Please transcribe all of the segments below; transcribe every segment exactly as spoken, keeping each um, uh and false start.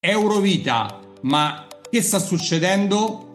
Eurovita, ma che sta succedendo?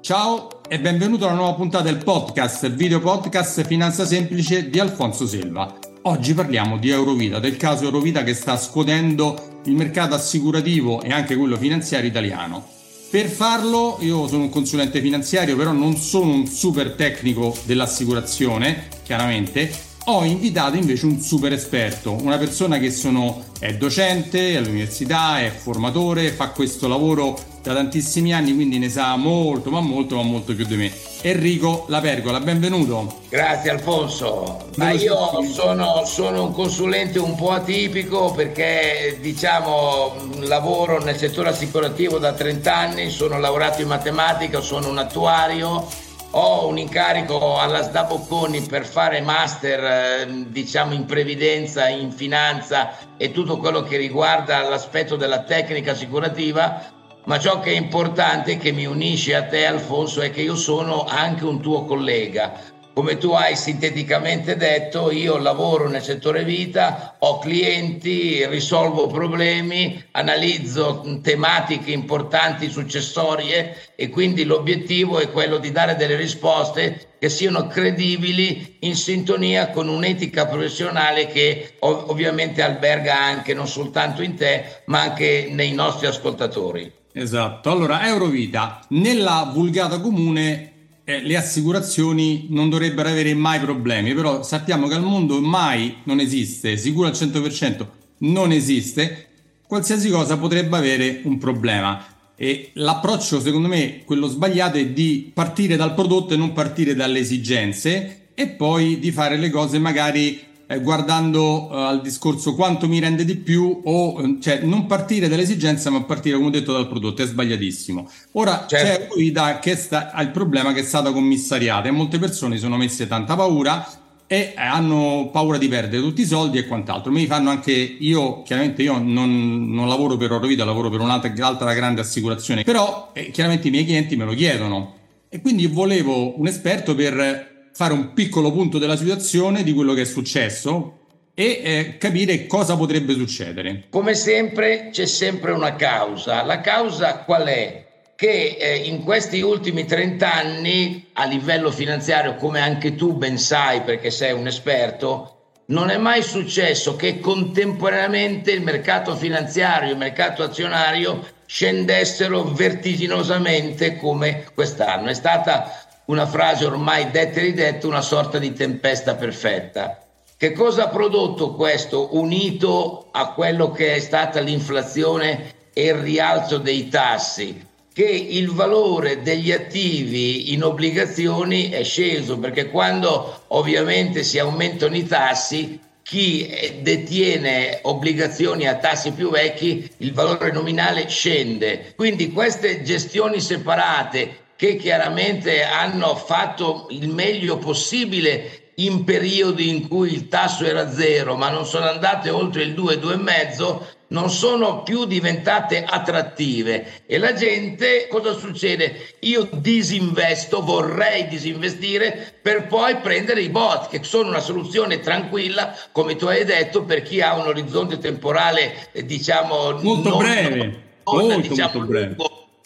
Ciao e benvenuto alla nuova puntata del podcast, il video podcast Finanza Semplice di Alfonso Selva. Oggi parliamo di Eurovita, del caso Eurovita che sta scuotendo il mercato assicurativo e anche quello finanziario italiano. Per farlo, io sono un consulente finanziario, però non sono un super tecnico dell'assicurazione, chiaramente. Ho invitato invece un super esperto, una persona che sono, è docente all'università, è formatore, fa questo lavoro da tantissimi anni, quindi ne sa molto, ma molto, ma molto più di me. Enrico La Pergola, benvenuto. Grazie Alfonso, ma io sono, sono un consulente un po' atipico perché diciamo lavoro nel settore assicurativo da trenta anni, sono laureato in matematica, sono un attuario. Ho un incarico alla Sda Bocconi per fare master, diciamo, in previdenza, in finanza e tutto quello che riguarda l'aspetto della tecnica assicurativa, ma ciò che è importante, che mi unisce a te Alfonso, è che io sono anche un tuo collega. Come tu hai sinteticamente detto, io lavoro nel settore vita, ho clienti, risolvo problemi, analizzo tematiche importanti, successorie, e quindi l'obiettivo è quello di dare delle risposte che siano credibili, in sintonia con un'etica professionale che ov- ovviamente alberga anche non soltanto in te, ma anche nei nostri ascoltatori. Esatto. Allora, Eurovita, nella vulgata comune Eh, le assicurazioni non dovrebbero avere mai problemi, però sappiamo che al mondo mai non esiste, sicuro al cento per cento non esiste, qualsiasi cosa potrebbe avere un problema. E l'approccio, secondo me, quello sbagliato è di partire dal prodotto e non partire dalle esigenze, e poi di fare le cose magari eh, guardando eh, al discorso quanto mi rende di più, o eh, cioè non partire dall'esigenza ma partire, come ho detto, dal prodotto. È sbagliatissimo. Ora certo. C'è Eurovita che sta, ha il problema che è stata commissariata e molte persone sono messe tanta paura e hanno paura di perdere tutti i soldi e quant'altro. Mi fanno anche io, chiaramente io non, non lavoro per Eurovita, lavoro per un'altra altra grande assicurazione, però eh, chiaramente i miei clienti me lo chiedono e quindi volevo un esperto per fare un piccolo punto della situazione, di quello che è successo e eh, capire cosa potrebbe succedere. Come sempre c'è sempre una causa. La causa qual è? Che eh, in questi ultimi trenta anni a livello finanziario, come anche tu ben sai perché sei un esperto, non è mai successo che contemporaneamente il mercato finanziario e il mercato azionario scendessero vertiginosamente come quest'anno. È stata una frase ormai detta e ridetta, una sorta di tempesta perfetta. Che cosa ha prodotto questo, unito a quello che è stata l'inflazione e il rialzo dei tassi? Che il valore degli attivi in obbligazioni è sceso, perché quando ovviamente si aumentano i tassi, chi detiene obbligazioni a tassi più vecchi, il valore nominale scende. Quindi queste gestioni separate, che chiaramente hanno fatto il meglio possibile in periodi in cui il tasso era zero, ma non sono andate oltre il due, due e mezzo, non sono più diventate attrattive. E la gente, cosa succede? Io disinvesto, vorrei disinvestire per poi prendere i bot, che sono una soluzione tranquilla, come tu hai detto, per chi ha un orizzonte temporale, diciamo, molto non, breve, non, molto, diciamo, molto breve.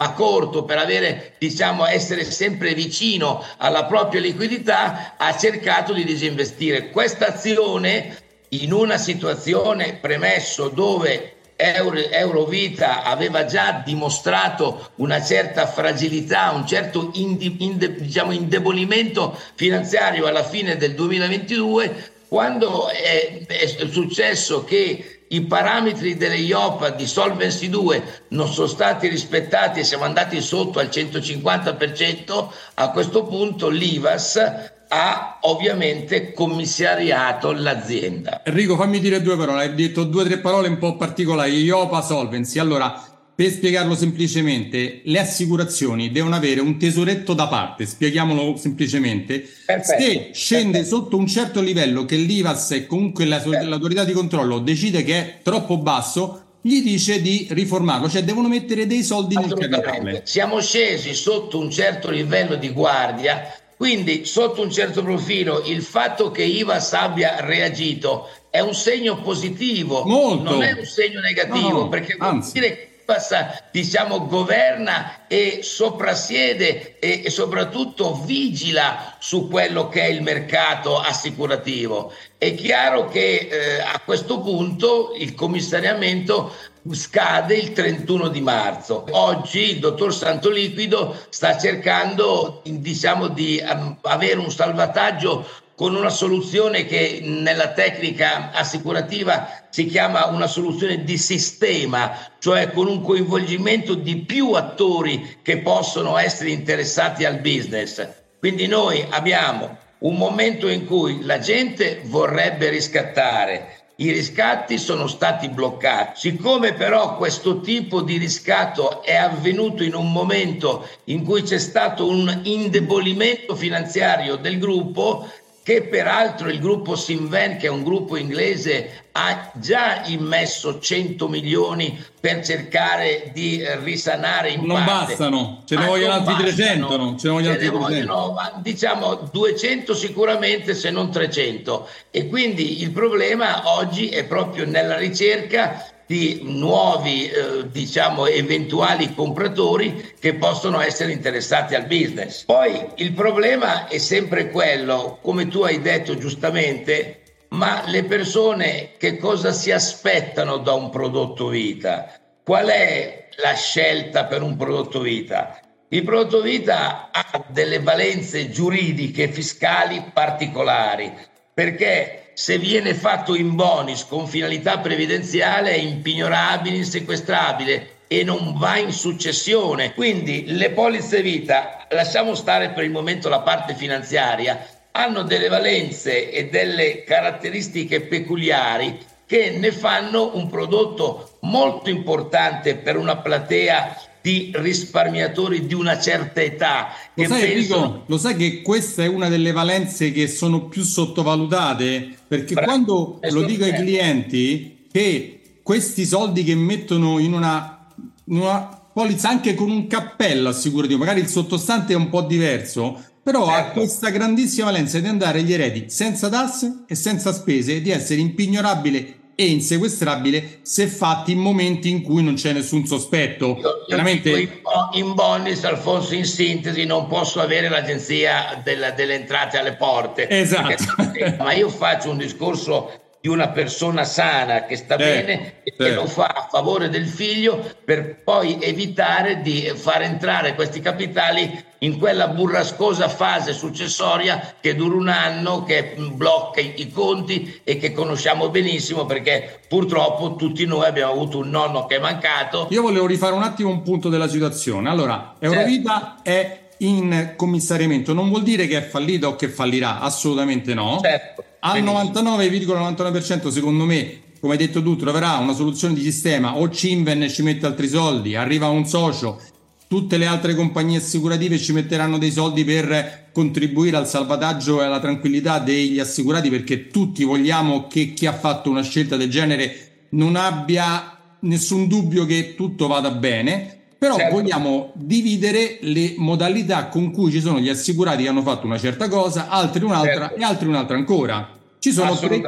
A corto, per avere, diciamo, essere sempre vicino alla propria liquidità, ha cercato di disinvestire. Questa azione, in una situazione, premesso, dove Euro, Eurovita aveva già dimostrato una certa fragilità, un certo indi, inde, diciamo, indebolimento finanziario alla fine del duemilaventidue, quando è, è successo che i parametri delle I O P A di Solvency due non sono stati rispettati e siamo andati sotto al centocinquanta per cento, a questo punto l'I V A S ha ovviamente commissariato l'azienda. Enrico, fammi dire due parole, hai detto due o tre parole un po' particolari, I O P A, Solvency. Allora, per spiegarlo semplicemente, le assicurazioni devono avere un tesoretto da parte, spieghiamolo semplicemente. Perfetto, se scende perfetto. Sotto un certo livello che l'I V A S e comunque la, l'autorità di controllo decide che è troppo basso, gli dice di riformarlo, cioè devono mettere dei soldi nel capitale. Siamo scesi sotto un certo livello di guardia, quindi sotto un certo profilo il fatto che I V A S abbia reagito è un segno positivo, molto. Non è un segno negativo, no, perché vuol dire passa, diciamo, governa e soprassiede e, e soprattutto vigila su quello che è il mercato assicurativo. È chiaro che eh, a questo punto il commissariamento scade il trentuno di marzo. Oggi il dottor Santoliquido sta cercando, diciamo, di um, avere un salvataggio con una soluzione che nella tecnica assicurativa si chiama una soluzione di sistema, cioè con un coinvolgimento di più attori che possono essere interessati al business. Quindi noi abbiamo un momento in cui la gente vorrebbe riscattare, i riscatti sono stati bloccati. Siccome però questo tipo di riscatto è avvenuto in un momento in cui c'è stato un indebolimento finanziario del gruppo, che peraltro il gruppo CINVEN, che è un gruppo inglese, ha già immesso cento milioni per cercare di risanare in non parte. Bastano, ce ne vogliono altri trecento, no? Ce ne vogliono altri trecento. Diciamo duecento sicuramente, se non trecento. E quindi il problema oggi è proprio nella ricerca di nuovi, eh, diciamo, eventuali compratori che possono essere interessati al business. Poi il problema è sempre quello, come tu hai detto giustamente, ma le persone che cosa si aspettano da un prodotto vita? Qual è la scelta per un prodotto vita? Il prodotto vita ha delle valenze giuridiche, fiscali particolari, perché se viene fatto in bonis con finalità previdenziale è impignorabile, insequestrabile e non va in successione. Quindi le polizze vita, lasciamo stare per il momento la parte finanziaria, hanno delle valenze e delle caratteristiche peculiari che ne fanno un prodotto molto importante per una platea di risparmiatori di una certa età. Lo sai, penso... Enrico, lo sai che questa è una delle valenze che sono più sottovalutate? Perché Bra- quando lo dico certo. ai clienti che questi soldi che mettono in una, in una polizza anche con un cappello assicurativo, magari il sottostante è un po' diverso, però certo. ha questa grandissima valenza di andare agli eredi senza tasse e senza spese, di essere impignorabile e insequestrabile se fatti in momenti in cui non c'è nessun sospetto. Io, Veramente... io in bonis, Alfonso, in sintesi, non posso avere l'agenzia della, delle entrate alle porte. Esatto. Perché, ma io faccio un discorso di una persona sana che sta eh, bene e eh. che lo fa a favore del figlio per poi evitare di far entrare questi capitali in quella burrascosa fase successoria che dura un anno, che blocca i conti e che conosciamo benissimo, perché purtroppo tutti noi abbiamo avuto un nonno che è mancato. Io volevo rifare un attimo un punto della situazione. Allora, Eurovita certo. è in commissariamento, non vuol dire che è fallita o che fallirà, assolutamente no. Certo. Al novantanove virgola novantanove per cento secondo me, come hai detto tu, troverà una soluzione di sistema, o Cinven ci mette altri soldi, arriva un socio, tutte le altre compagnie assicurative ci metteranno dei soldi per contribuire al salvataggio e alla tranquillità degli assicurati, perché tutti vogliamo che chi ha fatto una scelta del genere non abbia nessun dubbio che tutto vada bene. Però certo. vogliamo dividere le modalità con cui ci sono gli assicurati che hanno fatto una certa cosa, altri un'altra certo. e altri un'altra ancora. Ci sono tre,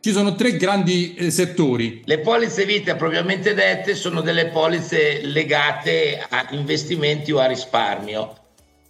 ci sono tre grandi eh, settori. Le polizze vita propriamente dette sono delle polizze legate a investimenti o a risparmio.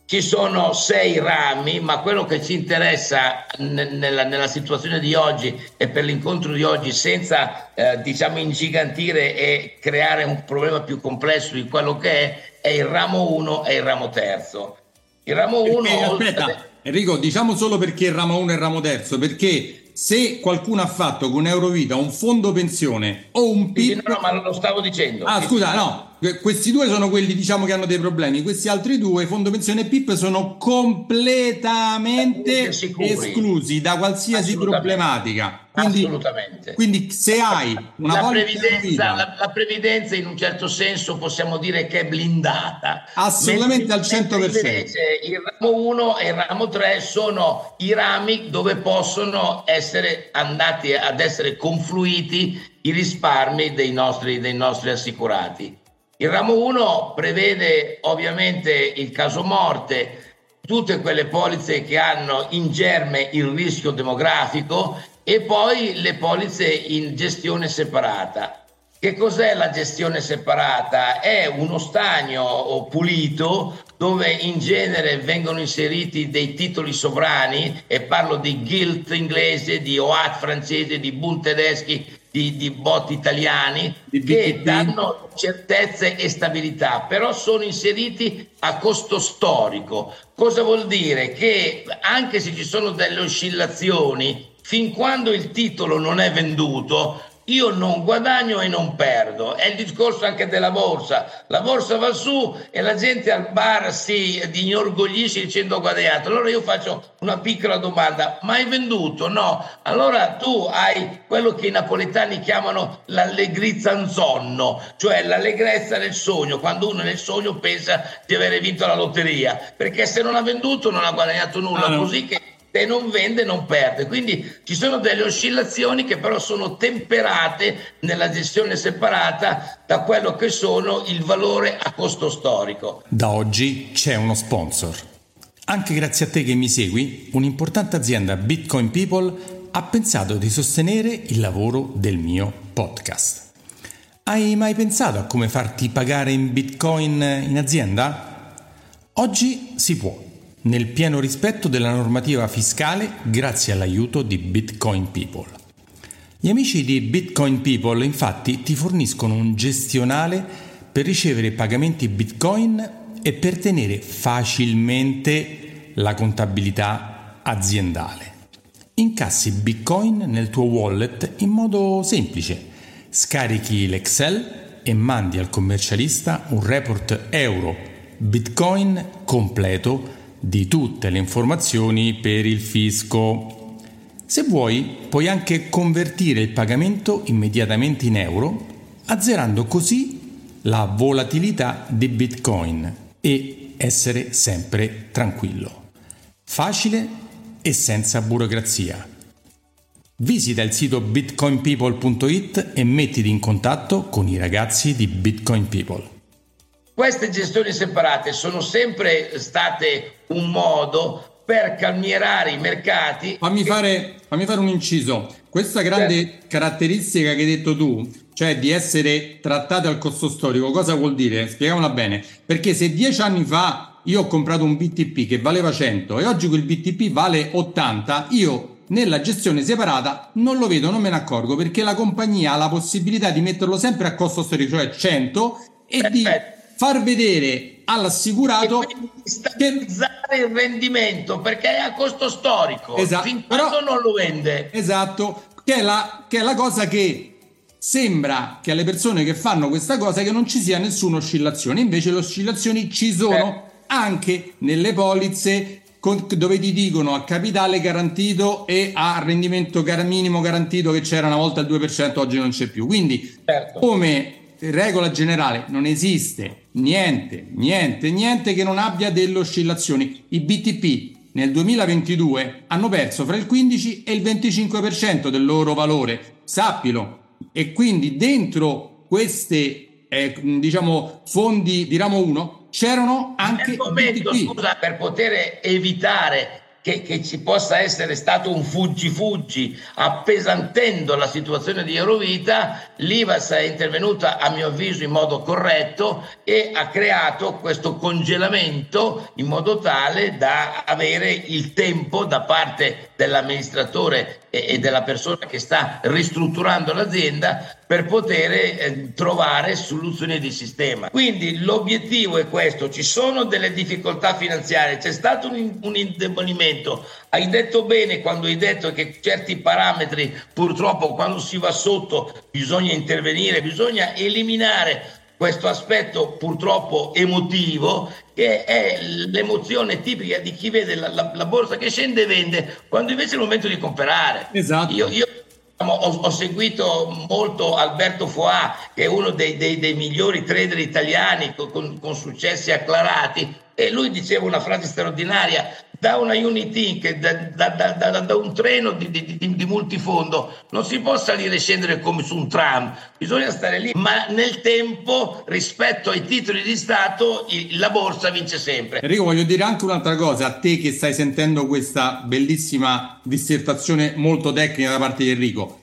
Ci sono sei rami, ma quello che ci interessa n- nella, nella situazione di oggi e per l'incontro di oggi, senza eh, diciamo ingigantire e creare un problema più complesso di quello che è, è il ramo uno e il ramo terzo. Il ramo uno... Aspetta, Enrico, diciamo solo perché il ramo uno e il ramo terzo, perché... Se qualcuno ha fatto con Eurovita un fondo pensione o un P I P... No, ma lo stavo dicendo. Ah, scusa, no. Questi due sono quelli, diciamo, che hanno dei problemi. Questi altri due, fondo pensione e P I P, sono completamente esclusi da qualsiasi problematica. Quindi, assolutamente. Quindi se hai una la previdenza, la, la previdenza in un certo senso possiamo dire che è blindata. Assolutamente mentre, al cento per cento. Invece il ramo uno e il ramo tre sono i rami dove possono essere andati ad essere confluiti i risparmi dei nostri, dei nostri assicurati. Il ramo uno prevede ovviamente il caso morte, tutte quelle polizze che hanno in germe il rischio demografico, e poi le polizze in gestione separata, Che cos'è la gestione separata? È uno stagno pulito dove in genere vengono inseriti dei titoli sovrani, e parlo di gilt inglese, di O A T francese, di Bund tedeschi, di, di B O T italiani, di che danno certezze e stabilità, però sono inseriti a costo storico. Cosa vuol dire? Che anche se ci sono delle oscillazioni, fin quando il titolo non è venduto, io non guadagno e non perdo. È il discorso anche della borsa. La borsa va su e la gente al bar si inorgoglisce dicendo ho guadagnato. Allora io faccio una piccola domanda: ma hai venduto? No. Allora tu hai quello che i napoletani chiamano l'allegrizza in sonno, cioè l'allegrezza nel sogno, quando uno nel sogno pensa di avere vinto la lotteria, perché se non ha venduto non ha guadagnato nulla, ah, così che e non vende non perde. Quindi ci sono delle oscillazioni che però sono temperate nella gestione separata da quello che sono il valore a costo storico. Da oggi c'è uno sponsor. Anche grazie a te che mi segui, un'importante azienda, Bitcoin People, ha pensato di sostenere il lavoro del mio podcast. Hai mai pensato a come farti pagare in Bitcoin in azienda? Oggi si può, nel pieno rispetto della normativa fiscale, grazie all'aiuto di Bitcoin People. Gli amici di Bitcoin People, infatti, ti forniscono un gestionale per ricevere pagamenti Bitcoin e per tenere facilmente la contabilità aziendale. Incassi Bitcoin nel tuo wallet in modo semplice. Scarichi l'Excel e mandi al commercialista un report euro Bitcoin completo di tutte le informazioni per il fisco. Se vuoi, puoi anche convertire il pagamento immediatamente in euro, azzerando così la volatilità di Bitcoin e essere sempre tranquillo. Facile e senza burocrazia. Visita il sito bitcoin people punto it e mettiti in contatto con i ragazzi di Bitcoin People. Queste gestioni separate sono sempre state un modo per calmierare i mercati. Fammi, che... fare, fammi fare un inciso. Questa grande certo. caratteristica che hai detto tu, cioè di essere trattate al costo storico, cosa vuol dire? Spieghiamola bene. Perché se dieci anni fa io ho comprato un B T P che valeva cento e oggi quel B T P vale ottanta, io nella gestione separata non lo vedo, non me ne accorgo, perché la compagnia ha la possibilità di metterlo sempre a costo storico, cioè cento, e Perfetto. di far vedere all'assicurato stabilizzare che... il rendimento, perché è a costo storico, esatto, fin quando non lo vende, esatto, che è, la, che è la cosa che sembra che alle persone che fanno questa cosa che non ci sia nessuna oscillazione, invece le oscillazioni ci sono eh. anche nelle polizze con, dove ti dicono a capitale garantito e a rendimento gar- minimo garantito, che c'era una volta il due per cento, oggi non c'è più, quindi certo. come regola generale non esiste niente, niente, niente che non abbia delle oscillazioni. I B T P nel duemilaventidue hanno perso fra il quindici e il venticinque per cento del loro valore, sappilo, e quindi dentro queste eh, diciamo fondi di ramo uno c'erano anche nel momento, B T P. Scusa, per poter evitare Che, che ci possa essere stato un fuggi-fuggi appesantendo la situazione di Eurovita, l'I V A S è intervenuta a mio avviso in modo corretto e ha creato questo congelamento in modo tale da avere il tempo da parte dell'amministratore e, e della persona che sta ristrutturando l'azienda per poter eh, trovare soluzioni di sistema. Quindi l'obiettivo è questo: ci sono delle difficoltà finanziarie, c'è stato un, un indebolimento. Hai detto bene quando hai detto che certi parametri purtroppo quando si va sotto bisogna intervenire, bisogna eliminare questo aspetto purtroppo emotivo, che è l'emozione tipica di chi vede la, la, la borsa che scende e vende quando invece è il momento di comprare. Esatto. Io, io Ho, ho seguito molto Alberto Foà, che è uno dei, dei, dei migliori trader italiani con, con successi acclarati, e lui diceva una frase straordinaria: da una unit link, da, da, da, da, da un treno di, di, di, di multifondo non si può salire e scendere come su un tram, bisogna stare lì, ma nel tempo rispetto ai titoli di Stato il, la borsa vince sempre. Enrico, voglio dire anche un'altra cosa a te che stai sentendo questa bellissima dissertazione molto tecnica da parte di Enrico.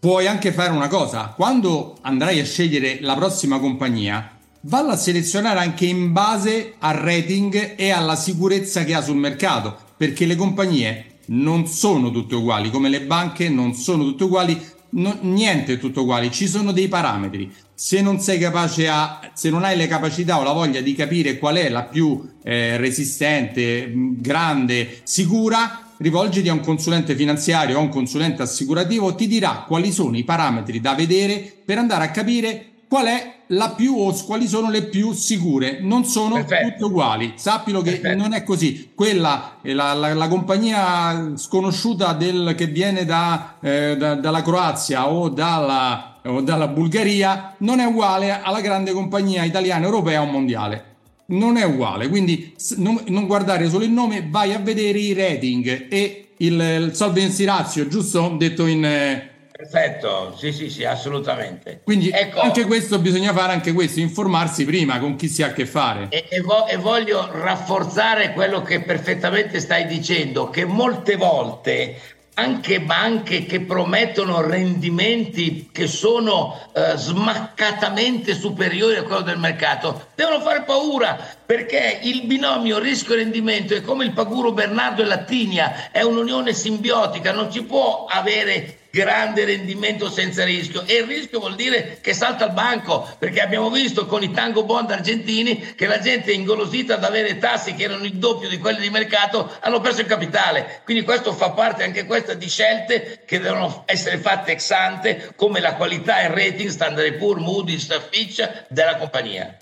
puoi anche fare una cosa: quando andrai a scegliere la prossima compagnia, valla a selezionare anche in base al rating e alla sicurezza che ha sul mercato, perché le compagnie non sono tutte uguali, come le banche non sono tutte uguali, no, niente è tutto uguale, ci sono dei parametri. Se non sei capace a, se non hai le capacità o la voglia di capire qual è la più eh, resistente, grande, sicura, rivolgiti a un consulente finanziario o a un consulente assicurativo, ti dirà quali sono i parametri da vedere per andare a capire qual è la più o quali sono le più sicure. Non sono Perfetto. Tutte uguali, sappilo che Perfetto. Non è così. Quella è la, la, la compagnia sconosciuta del, che viene da, eh, da, dalla Croazia o dalla, o dalla Bulgaria non è uguale alla grande compagnia italiana, europea o mondiale. Non è uguale, quindi non, non guardare solo il nome, vai a vedere i rating e il, il solvency ratio, giusto? Detto in... Eh, Perfetto, sì sì sì, assolutamente. Quindi ecco, anche questo bisogna fare, anche questo, informarsi prima con chi si ha a che fare. E, e, vo- e voglio rafforzare quello che perfettamente stai dicendo, che molte volte anche banche che promettono rendimenti che sono eh, smaccatamente superiori a quello del mercato devono fare paura, perché il binomio rischio-rendimento è come il paguro Bernardo e la tigna, è un'unione simbiotica, non ci può avere grande rendimento senza rischio, e il rischio vuol dire che salta il banco, perché abbiamo visto con i tango bond argentini che la gente ingolosita ad avere tassi che erano il doppio di quelli di mercato hanno perso il capitale. Quindi questo fa parte anche questa di scelte che devono essere fatte ex ante, come la qualità e il rating Standard and Poor, Moody's, Fitch della compagnia.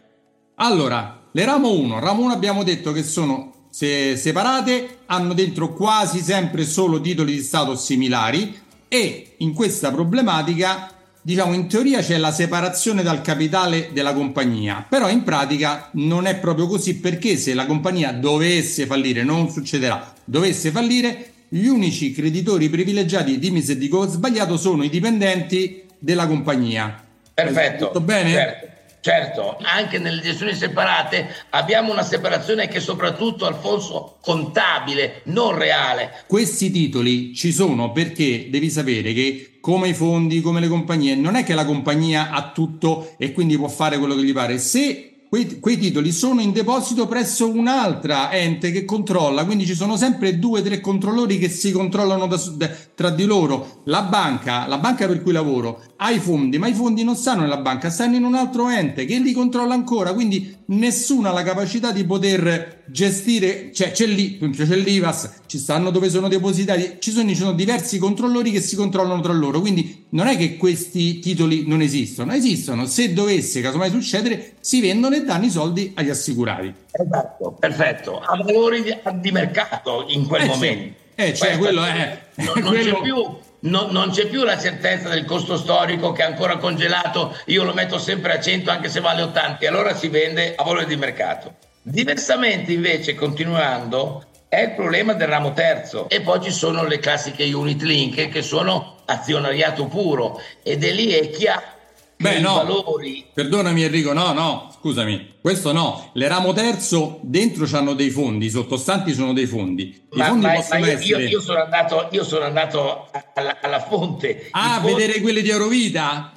Allora, le ramo uno ramo uno abbiamo detto che sono se separate, hanno dentro quasi sempre solo titoli di stato similari. E in questa problematica, diciamo, in teoria c'è la separazione dal capitale della compagnia, però in pratica non è proprio così, perché se la compagnia dovesse fallire, non succederà, dovesse fallire, gli unici creditori privilegiati, dimmi se dico sbagliato, sono i dipendenti della compagnia. Perfetto. Tutto bene? Certo. Certo, anche nelle gestioni separate abbiamo una separazione che è soprattutto, Alfonso, contabile, non reale. Questi titoli ci sono perché devi sapere che, come i fondi, come le compagnie, non è che la compagnia ha tutto e quindi può fare quello che gli pare. Se quei, quei titoli sono in deposito presso un'altra ente che controlla, quindi ci sono sempre due o tre controllori che si controllano da, da, tra di loro. La banca, la banca per cui lavoro, ha i fondi, ma i fondi non stanno nella banca, stanno in un altro ente che li controlla ancora, quindi nessuno ha la capacità di poter gestire, cioè c'è lì, c'è l'IVAS, ci stanno dove sono depositati, ci sono, ci sono diversi controllori che si controllano tra loro, quindi non è che questi titoli non esistono, esistono, se dovesse casomai succedere si vendono e danno i soldi agli assicurati. Esatto, perfetto, a valori di, di mercato in quel eh, momento. C'è, eh, cioè, quello è... Non, non quello... c'è più... Non, non c'è più la certezza del costo storico che è ancora congelato, io lo metto sempre a cento anche se vale ottanta, e allora si vende a valore di mercato. Diversamente invece, continuando, è il problema del ramo terzo, e poi ci sono le classiche unit link che sono azionariato puro, ed è lì è chiaro. Beh, no, valori... perdonami Enrico, no, no, scusami, questo no, le ramo terzo dentro c'hanno dei fondi, i sottostanti sono dei fondi. I ma, fondi ma, possono ma io, essere... io, io sono andato, io sono andato alla, alla fonte. Ah, fondi... vedere quelle di Eurovita?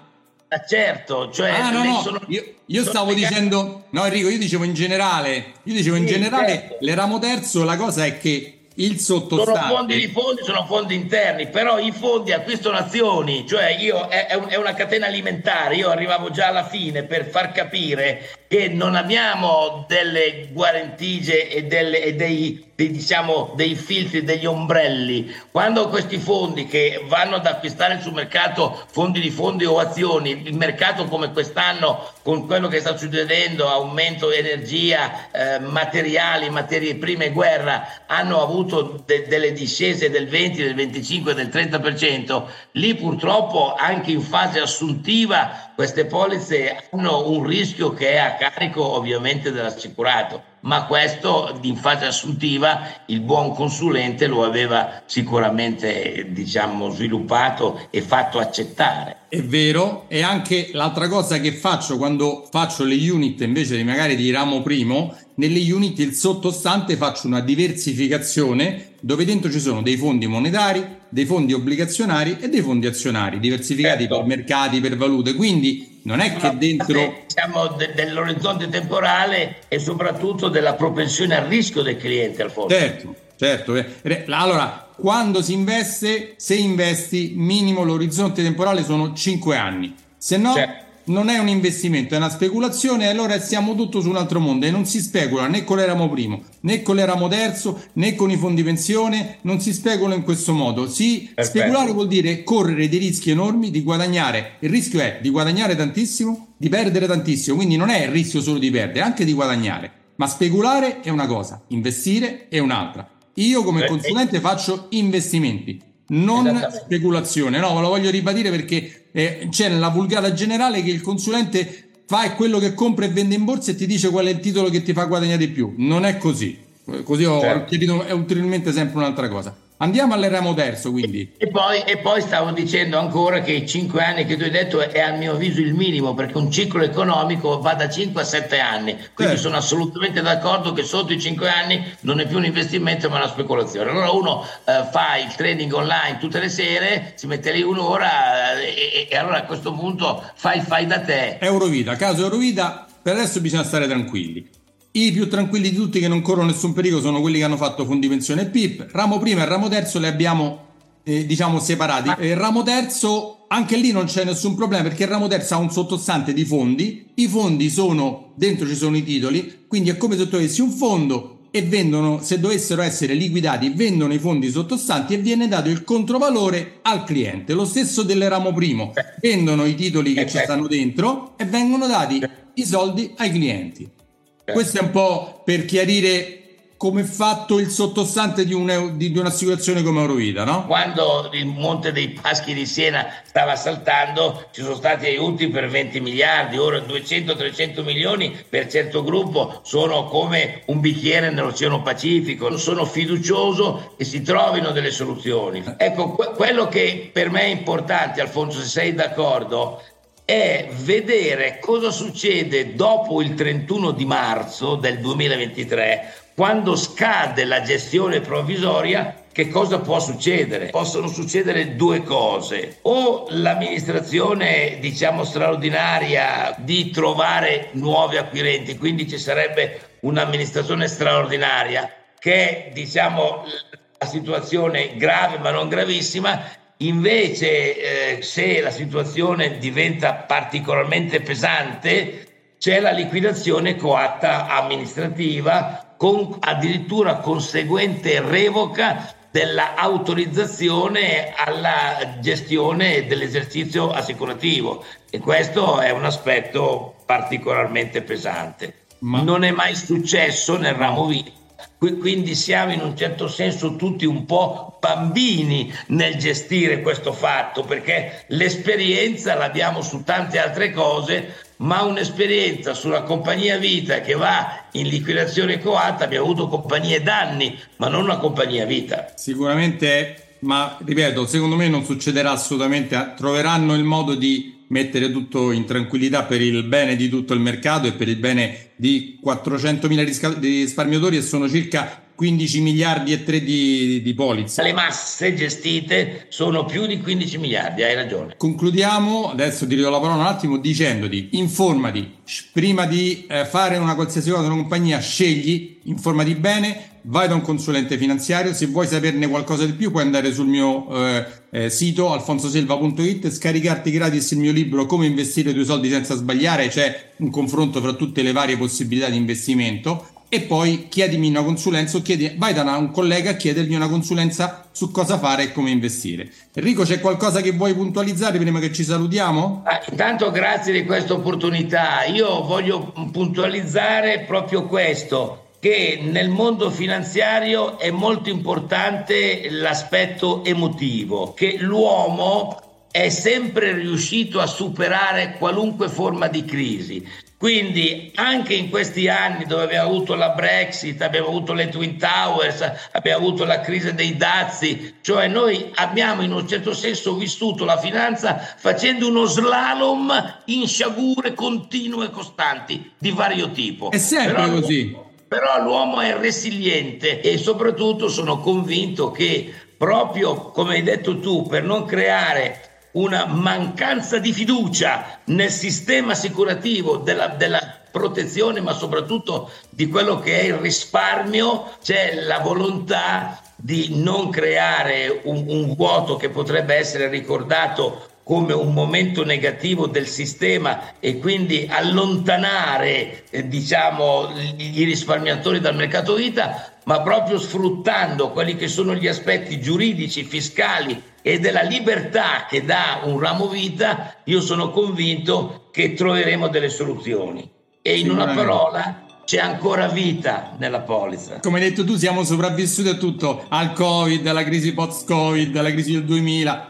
Ah, certo, cioè... Ah, no, no, sono... io, io sono stavo legati... dicendo... No Enrico, io dicevo in generale, io dicevo in sì, generale, certo. Le ramo terzo, la cosa è che il sottostante sono fondi di fondi, sono fondi interni, però i fondi acquistano azioni, cioè io è, è una catena alimentare. Io arrivavo già alla fine per far capire che non abbiamo delle guarentigie e, delle, e dei, dei diciamo dei filtri, degli ombrelli. Quando questi fondi che vanno ad acquistare sul mercato fondi di fondi o azioni, il mercato come quest'anno con quello che sta succedendo, aumento energia, eh, materiali, materie prime, guerra, hanno avuto De, delle discese del venti, del venticinque, del trenta per cento, lì purtroppo anche in fase assuntiva queste polizze hanno un rischio che è a carico ovviamente dell'assicurato. ma questo in fase assuntiva il buon consulente lo aveva sicuramente, diciamo, sviluppato e fatto accettare. È vero, e anche l'altra cosa che faccio quando faccio le unit invece di magari di ramo primo, nelle unit il sottostante faccio una diversificazione dove dentro ci sono dei fondi monetari, dei fondi obbligazionari e dei fondi azionari, diversificati certo. per mercati, per valute, quindi non è che dentro siamo de- dell'orizzonte temporale e soprattutto della propensione al rischio del cliente, Alfonso. Certo, certo. Allora, quando si investe, se investi, minimo l'orizzonte temporale sono cinque anni, se no certo. non è un investimento, è una speculazione, e allora siamo tutto su un altro mondo e non si specula né con l'eramo primo, né con l'eramo terzo, né con i fondi pensione, non si specula in questo modo. Si Perfetto. Speculare vuol dire correre dei rischi enormi, di guadagnare, il rischio è di guadagnare tantissimo, di perdere tantissimo, quindi non è il rischio solo di perdere, anche di guadagnare, ma speculare è una cosa, investire è un'altra. Io come consulente faccio investimenti, non speculazione, no, lo voglio ribadire perché eh, c'è nella vulgata generale che il consulente fa quello che compra e vende in borsa e ti dice qual è il titolo che ti fa guadagnare di più. Non è così, così ho certo. chiarito, è ulteriormente sempre un'altra cosa. Andiamo all'eramo terzo, quindi. E poi, e poi stavo dicendo ancora che i cinque anni che tu hai detto è a mio avviso il minimo, perché un ciclo economico va da cinque a sette anni, quindi certo. sono assolutamente d'accordo che sotto i cinque anni non è più un investimento ma una speculazione. Allora uno eh, fa il trading online tutte le sere, si mette lì un'ora e, e allora a questo punto fai fai da te. Eurovita, caso Eurovita, per adesso bisogna stare tranquilli. I più tranquilli di tutti che non corrono nessun pericolo sono quelli che hanno fatto fondi pensione e P I P. Ramo primo e ramo terzo li abbiamo eh, diciamo separati. Il ramo terzo anche lì non c'è nessun problema, perché il ramo terzo ha un sottostante di fondi, i fondi sono dentro, ci sono i titoli, quindi è come se tu avessi un fondo e vendono, se dovessero essere liquidati, vendono i fondi sottostanti e viene dato il controvalore al cliente. Lo stesso del ramo primo, vendono i titoli che ci stanno dentro e vengono dati i soldi ai clienti. Questo è un po' per chiarire come è fatto il sottostante di, un, di, di un'assicurazione come Eurovita, no? Quando il Monte dei Paschi di Siena stava saltando ci sono stati aiuti per venti miliardi, ora duecento trecento milioni per certo gruppo sono come un bicchiere nell'Oceano Pacifico. Sono fiducioso che si trovino delle soluzioni. Ecco, que- quello che per me è importante, Alfonso, se sei d'accordo, è vedere cosa succede dopo il trentuno di marzo del duemilaventitré, quando scade la gestione provvisoria. Che cosa può succedere? Possono succedere due cose: o l'amministrazione, diciamo, straordinaria di trovare nuovi acquirenti, quindi ci sarebbe un'amministrazione straordinaria che è, diciamo, la situazione grave ma non gravissima. Invece eh, se la situazione diventa particolarmente pesante c'è la liquidazione coatta amministrativa con addirittura conseguente revoca della autorizzazione alla gestione dell'esercizio assicurativo, e questo è un aspetto particolarmente pesante. Ma non è mai successo nel ramo vita. Quindi siamo in un certo senso tutti un po' bambini nel gestire questo fatto, perché l'esperienza l'abbiamo su tante altre cose, ma un'esperienza sulla compagnia vita che va in liquidazione coatta, abbiamo avuto compagnie danni, ma non una compagnia vita. Sicuramente, ma ripeto, secondo me non succederà assolutamente, troveranno il modo di mettere tutto in tranquillità per il bene di tutto il mercato e per il bene di quattrocentomila risparmiatori, e sono circa quindici miliardi e tre di, di polizze. Le masse gestite sono più di quindici miliardi, hai ragione. Concludiamo, adesso ti do la parola un attimo dicendoti: informati, prima di fare una qualsiasi cosa in una compagnia, scegli, informati bene, vai da un consulente finanziario. Se vuoi saperne qualcosa di più puoi andare sul mio eh, eh, sito alfonso selva punto it, scaricarti gratis il mio libro Come investire i tuoi soldi senza sbagliare, c'è un confronto fra tutte le varie possibilità di investimento, e poi chiedimi una consulenza o chiedi, vai da una, un collega a chiedergli una consulenza su cosa fare e come investire. Enrico, c'è qualcosa che vuoi puntualizzare prima che ci salutiamo? Ah, intanto grazie di questa opportunità. Io voglio puntualizzare proprio questo, che nel mondo finanziario è molto importante l'aspetto emotivo, che l'uomo è sempre riuscito a superare qualunque forma di crisi. Quindi anche in questi anni dove abbiamo avuto la Brexit, abbiamo avuto le Twin Towers, abbiamo avuto la crisi dei dazi, cioè noi abbiamo in un certo senso vissuto la finanza facendo uno slalom in sciagure continue e costanti di vario tipo. È sempre Però, così. Però l'uomo è resiliente e soprattutto sono convinto che proprio, come hai detto tu, per non creare una mancanza di fiducia nel sistema assicurativo della, della protezione, ma soprattutto di quello che è il risparmio, c'è la volontà di non creare un, un vuoto che potrebbe essere ricordato come un momento negativo del sistema e quindi allontanare eh, diciamo i risparmiatori dal mercato vita, ma proprio sfruttando quelli che sono gli aspetti giuridici, fiscali e della libertà che dà un ramo vita. Io sono convinto che troveremo delle soluzioni e in una parola c'è ancora vita nella polizza. Come hai detto tu, siamo sopravvissuti a tutto, al Covid, alla crisi post-Covid, alla crisi del duemila.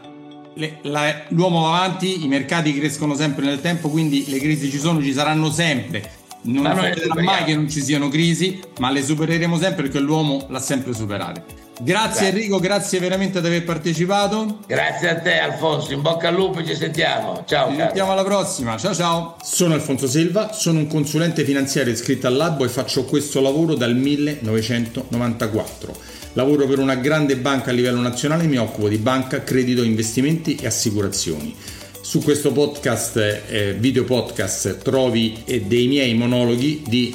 Le, la, l'uomo va avanti, i mercati crescono sempre nel tempo, quindi le crisi ci sono, ci saranno sempre. Non sarà mai che non ci siano crisi, ma le supereremo sempre perché l'uomo l'ha sempre superate. Grazie, grazie Enrico, grazie veramente di aver partecipato. Grazie a te Alfonso, in bocca al lupo e ci sentiamo. Ciao. Ci sentiamo alla prossima, ciao ciao. Sono Alfonso Selva, sono un consulente finanziario iscritto al Labbo e faccio questo lavoro dal millenovecentonovantaquattro. Lavoro per una grande banca a livello nazionale, mi occupo di banca, credito, investimenti e assicurazioni. Su questo podcast, eh, video podcast, trovi eh, dei miei monologhi di